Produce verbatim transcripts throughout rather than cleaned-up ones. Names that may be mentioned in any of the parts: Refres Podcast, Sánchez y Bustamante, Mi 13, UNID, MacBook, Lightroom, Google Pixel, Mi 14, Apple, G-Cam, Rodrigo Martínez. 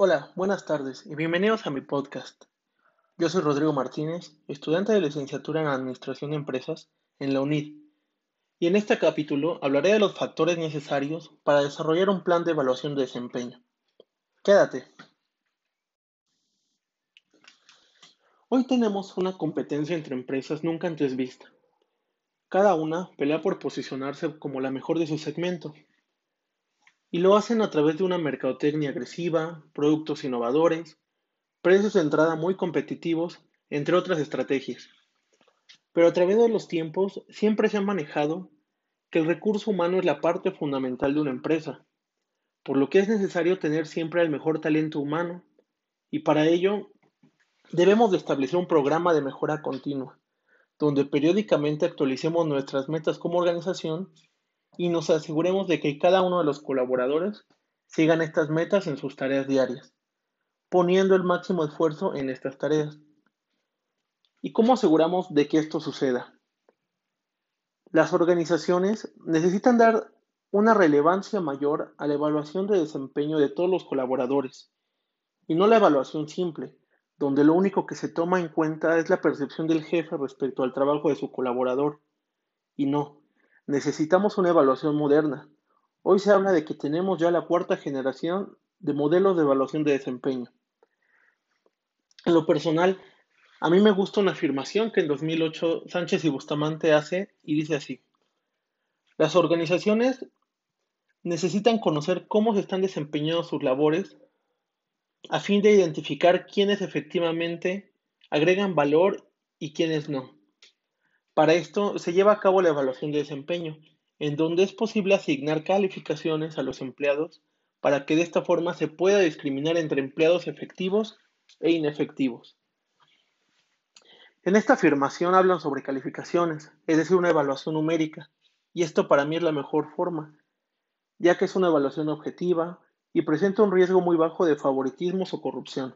Hola, buenas tardes y bienvenidos a mi podcast. Yo soy Rodrigo Martínez, estudiante de licenciatura en Administración de Empresas en la U N I D, y en este capítulo hablaré de los factores necesarios para desarrollar un plan de evaluación de desempeño. Quédate. Hoy tenemos una competencia entre empresas nunca antes vista. Cada una pelea por posicionarse como la mejor de su segmento. Y lo hacen a través de una mercadotecnia agresiva, productos innovadores, precios de entrada muy competitivos, entre otras estrategias. Pero a través de los tiempos siempre se ha manejado que el recurso humano es la parte fundamental de una empresa, por lo que es necesario tener siempre el mejor talento humano, y para ello debemos de establecer un programa de mejora continua, donde periódicamente actualicemos nuestras metas como organización y nos aseguremos de que cada uno de los colaboradores sigan estas metas en sus tareas diarias, poniendo el máximo esfuerzo en estas tareas. ¿Y cómo aseguramos de que esto suceda? Las organizaciones necesitan dar una relevancia mayor a la evaluación de desempeño de todos los colaboradores, y no la evaluación simple, donde lo único que se toma en cuenta es la percepción del jefe respecto al trabajo de su colaborador, y no. Necesitamos una evaluación moderna. Hoy se habla de que tenemos ya la cuarta generación de modelos de evaluación de desempeño. En lo personal, a mí me gusta una afirmación que en dos mil ocho Sánchez y Bustamante hace y dice así: las organizaciones necesitan conocer cómo se están desempeñando sus labores a fin de identificar quiénes efectivamente agregan valor y quiénes no. Para esto se lleva a cabo la evaluación de desempeño, en donde es posible asignar calificaciones a los empleados para que de esta forma se pueda discriminar entre empleados efectivos e inefectivos. En esta afirmación hablan sobre calificaciones, es decir, una evaluación numérica, y esto para mí es la mejor forma, ya que es una evaluación objetiva y presenta un riesgo muy bajo de favoritismos o corrupción.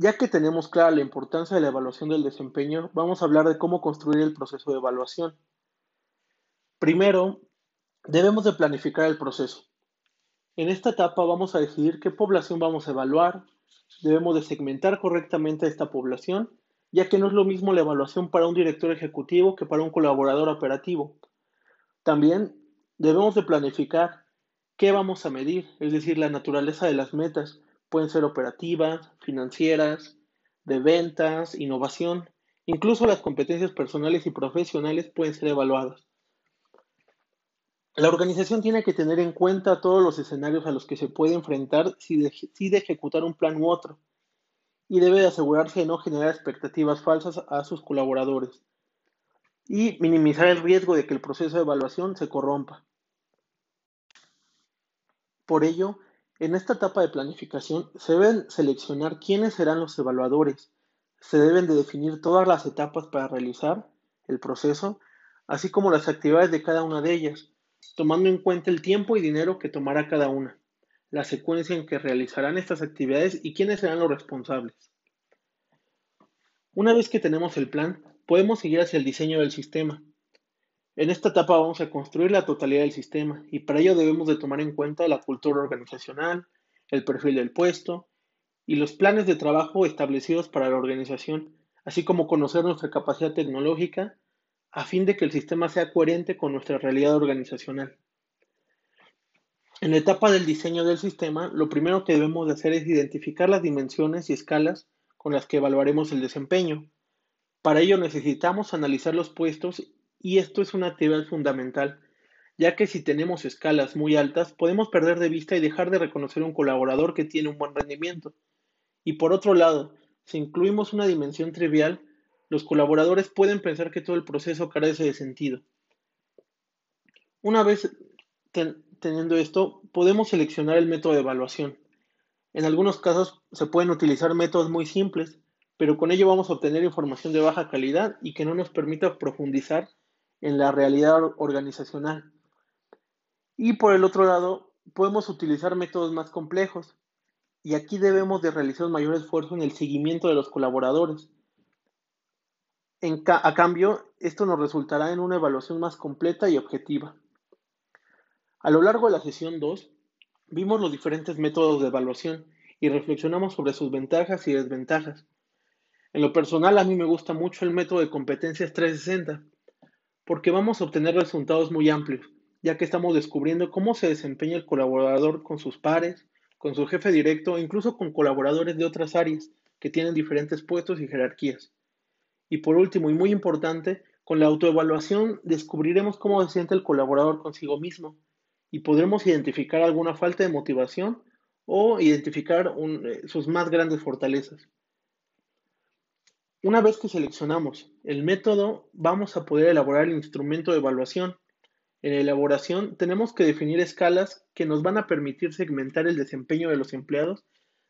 Ya que tenemos clara la importancia de la evaluación del desempeño, vamos a hablar de cómo construir el proceso de evaluación. Primero, debemos de planificar el proceso. En esta etapa vamos a decidir qué población vamos a evaluar, debemos de segmentar correctamente a esta población, ya que no es lo mismo la evaluación para un director ejecutivo que para un colaborador operativo. También debemos de planificar qué vamos a medir, es decir, la naturaleza de las metas. Pueden ser operativas, financieras, de ventas, innovación. Incluso las competencias personales y profesionales pueden ser evaluadas. La organización tiene que tener en cuenta todos los escenarios a los que se puede enfrentar si de, si de ejecutar un plan u otro, y debe de asegurarse de no generar expectativas falsas a sus colaboradores y minimizar el riesgo de que el proceso de evaluación se corrompa. Por ello, en esta etapa de planificación se deben seleccionar quiénes serán los evaluadores, se deben de definir todas las etapas para realizar el proceso, así como las actividades de cada una de ellas, tomando en cuenta el tiempo y dinero que tomará cada una, la secuencia en que realizarán estas actividades y quiénes serán los responsables. Una vez que tenemos el plan, podemos seguir hacia el diseño del sistema. En esta etapa vamos a construir la totalidad del sistema y para ello debemos de tomar en cuenta la cultura organizacional, el perfil del puesto y los planes de trabajo establecidos para la organización, así como conocer nuestra capacidad tecnológica a fin de que el sistema sea coherente con nuestra realidad organizacional. En la etapa del diseño del sistema, lo primero que debemos de hacer es identificar las dimensiones y escalas con las que evaluaremos el desempeño. Para ello necesitamos analizar los puestos y esto es una actividad fundamental, ya que si tenemos escalas muy altas, podemos perder de vista y dejar de reconocer a un colaborador que tiene un buen rendimiento. Y por otro lado, si incluimos una dimensión trivial, los colaboradores pueden pensar que todo el proceso carece de sentido. Una vez ten- teniendo esto, podemos seleccionar el método de evaluación. En algunos casos se pueden utilizar métodos muy simples, pero con ello vamos a obtener información de baja calidad y que no nos permita profundizar en la realidad organizacional. Y por el otro lado, podemos utilizar métodos más complejos, y aquí debemos de realizar un mayor esfuerzo en el seguimiento de los colaboradores. En ca- a cambio, esto nos resultará en una evaluación más completa y objetiva. A lo largo de la sesión dos, Vimos los diferentes métodos de evaluación y reflexionamos sobre sus ventajas y desventajas. En lo personal, a mí me gusta mucho el método de competencias trescientos sesenta, porque vamos a obtener resultados muy amplios, ya que estamos descubriendo cómo se desempeña el colaborador con sus pares, con su jefe directo e incluso con colaboradores de otras áreas que tienen diferentes puestos y jerarquías. Y por último, y muy importante, con la autoevaluación descubriremos cómo se siente el colaborador consigo mismo y podremos identificar alguna falta de motivación o identificar un, sus más grandes fortalezas. Una vez que seleccionamos el método, vamos a poder elaborar el instrumento de evaluación. En la elaboración tenemos que definir escalas que nos van a permitir segmentar el desempeño de los empleados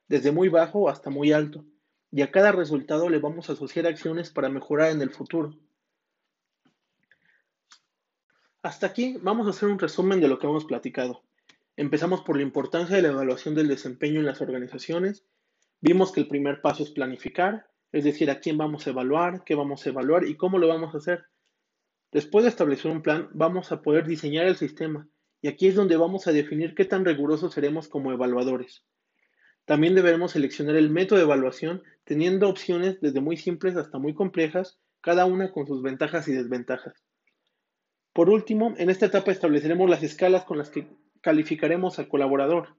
desde muy bajo hasta muy alto, y a cada resultado le vamos a asociar acciones para mejorar en el futuro. Hasta aquí vamos a hacer un resumen de lo que hemos platicado. Empezamos por la importancia de la evaluación del desempeño en las organizaciones. Vimos que el primer paso es planificar, es decir, a quién vamos a evaluar, qué vamos a evaluar y cómo lo vamos a hacer. Después de establecer un plan, vamos a poder diseñar el sistema, y aquí es donde vamos a definir qué tan rigurosos seremos como evaluadores. También deberemos seleccionar el método de evaluación, teniendo opciones desde muy simples hasta muy complejas, cada una con sus ventajas y desventajas. Por último, en esta etapa estableceremos las escalas con las que calificaremos al colaborador.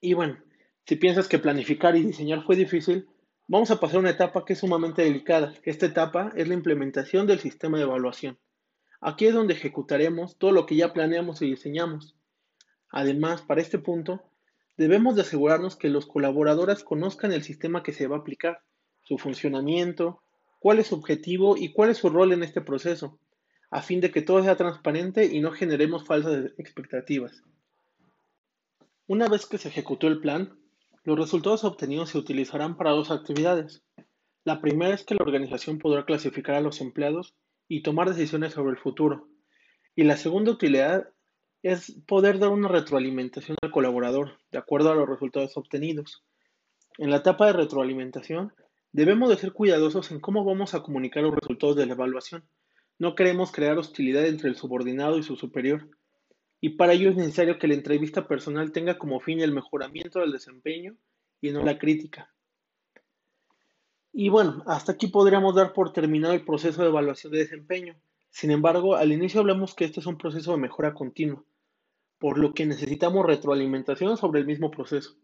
Y bueno, si piensas que planificar y diseñar fue difícil, vamos a pasar a una etapa que es sumamente delicada. Esta etapa es la implementación del sistema de evaluación. Aquí es donde ejecutaremos todo lo que ya planeamos y diseñamos. Además, para este punto, debemos de asegurarnos que los colaboradores conozcan el sistema que se va a aplicar, su funcionamiento, cuál es su objetivo y cuál es su rol en este proceso, a fin de que todo sea transparente y no generemos falsas expectativas. Una vez que se ejecutó el plan, los resultados obtenidos se utilizarán para dos actividades. La primera es que la organización podrá clasificar a los empleados y tomar decisiones sobre el futuro. Y la segunda utilidad es poder dar una retroalimentación al colaborador, de acuerdo a los resultados obtenidos. En la etapa de retroalimentación, debemos de ser cuidadosos en cómo vamos a comunicar los resultados de la evaluación. No queremos crear hostilidad entre el subordinado y su superior. Y para ello es necesario que la entrevista personal tenga como fin el mejoramiento del desempeño y no la crítica. Y bueno, hasta aquí podríamos dar por terminado el proceso de evaluación de desempeño. Sin embargo, al inicio hablamos que este es un proceso de mejora continua, por lo que necesitamos retroalimentación sobre el mismo proceso.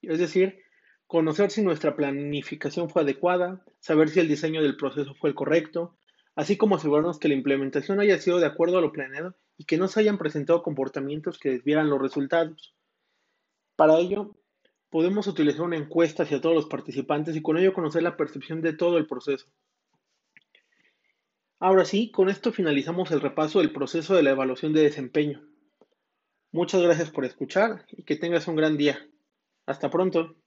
Es decir, conocer si nuestra planificación fue adecuada, saber si el diseño del proceso fue el correcto, así como asegurarnos que la implementación haya sido de acuerdo a lo planeado y que no se hayan presentado comportamientos que desvieran los resultados. Para ello, podemos utilizar una encuesta hacia todos los participantes y con ello conocer la percepción de todo el proceso. Ahora sí, con esto finalizamos el repaso del proceso de la evaluación de desempeño. Muchas gracias por escuchar y que tengas un gran día. Hasta pronto.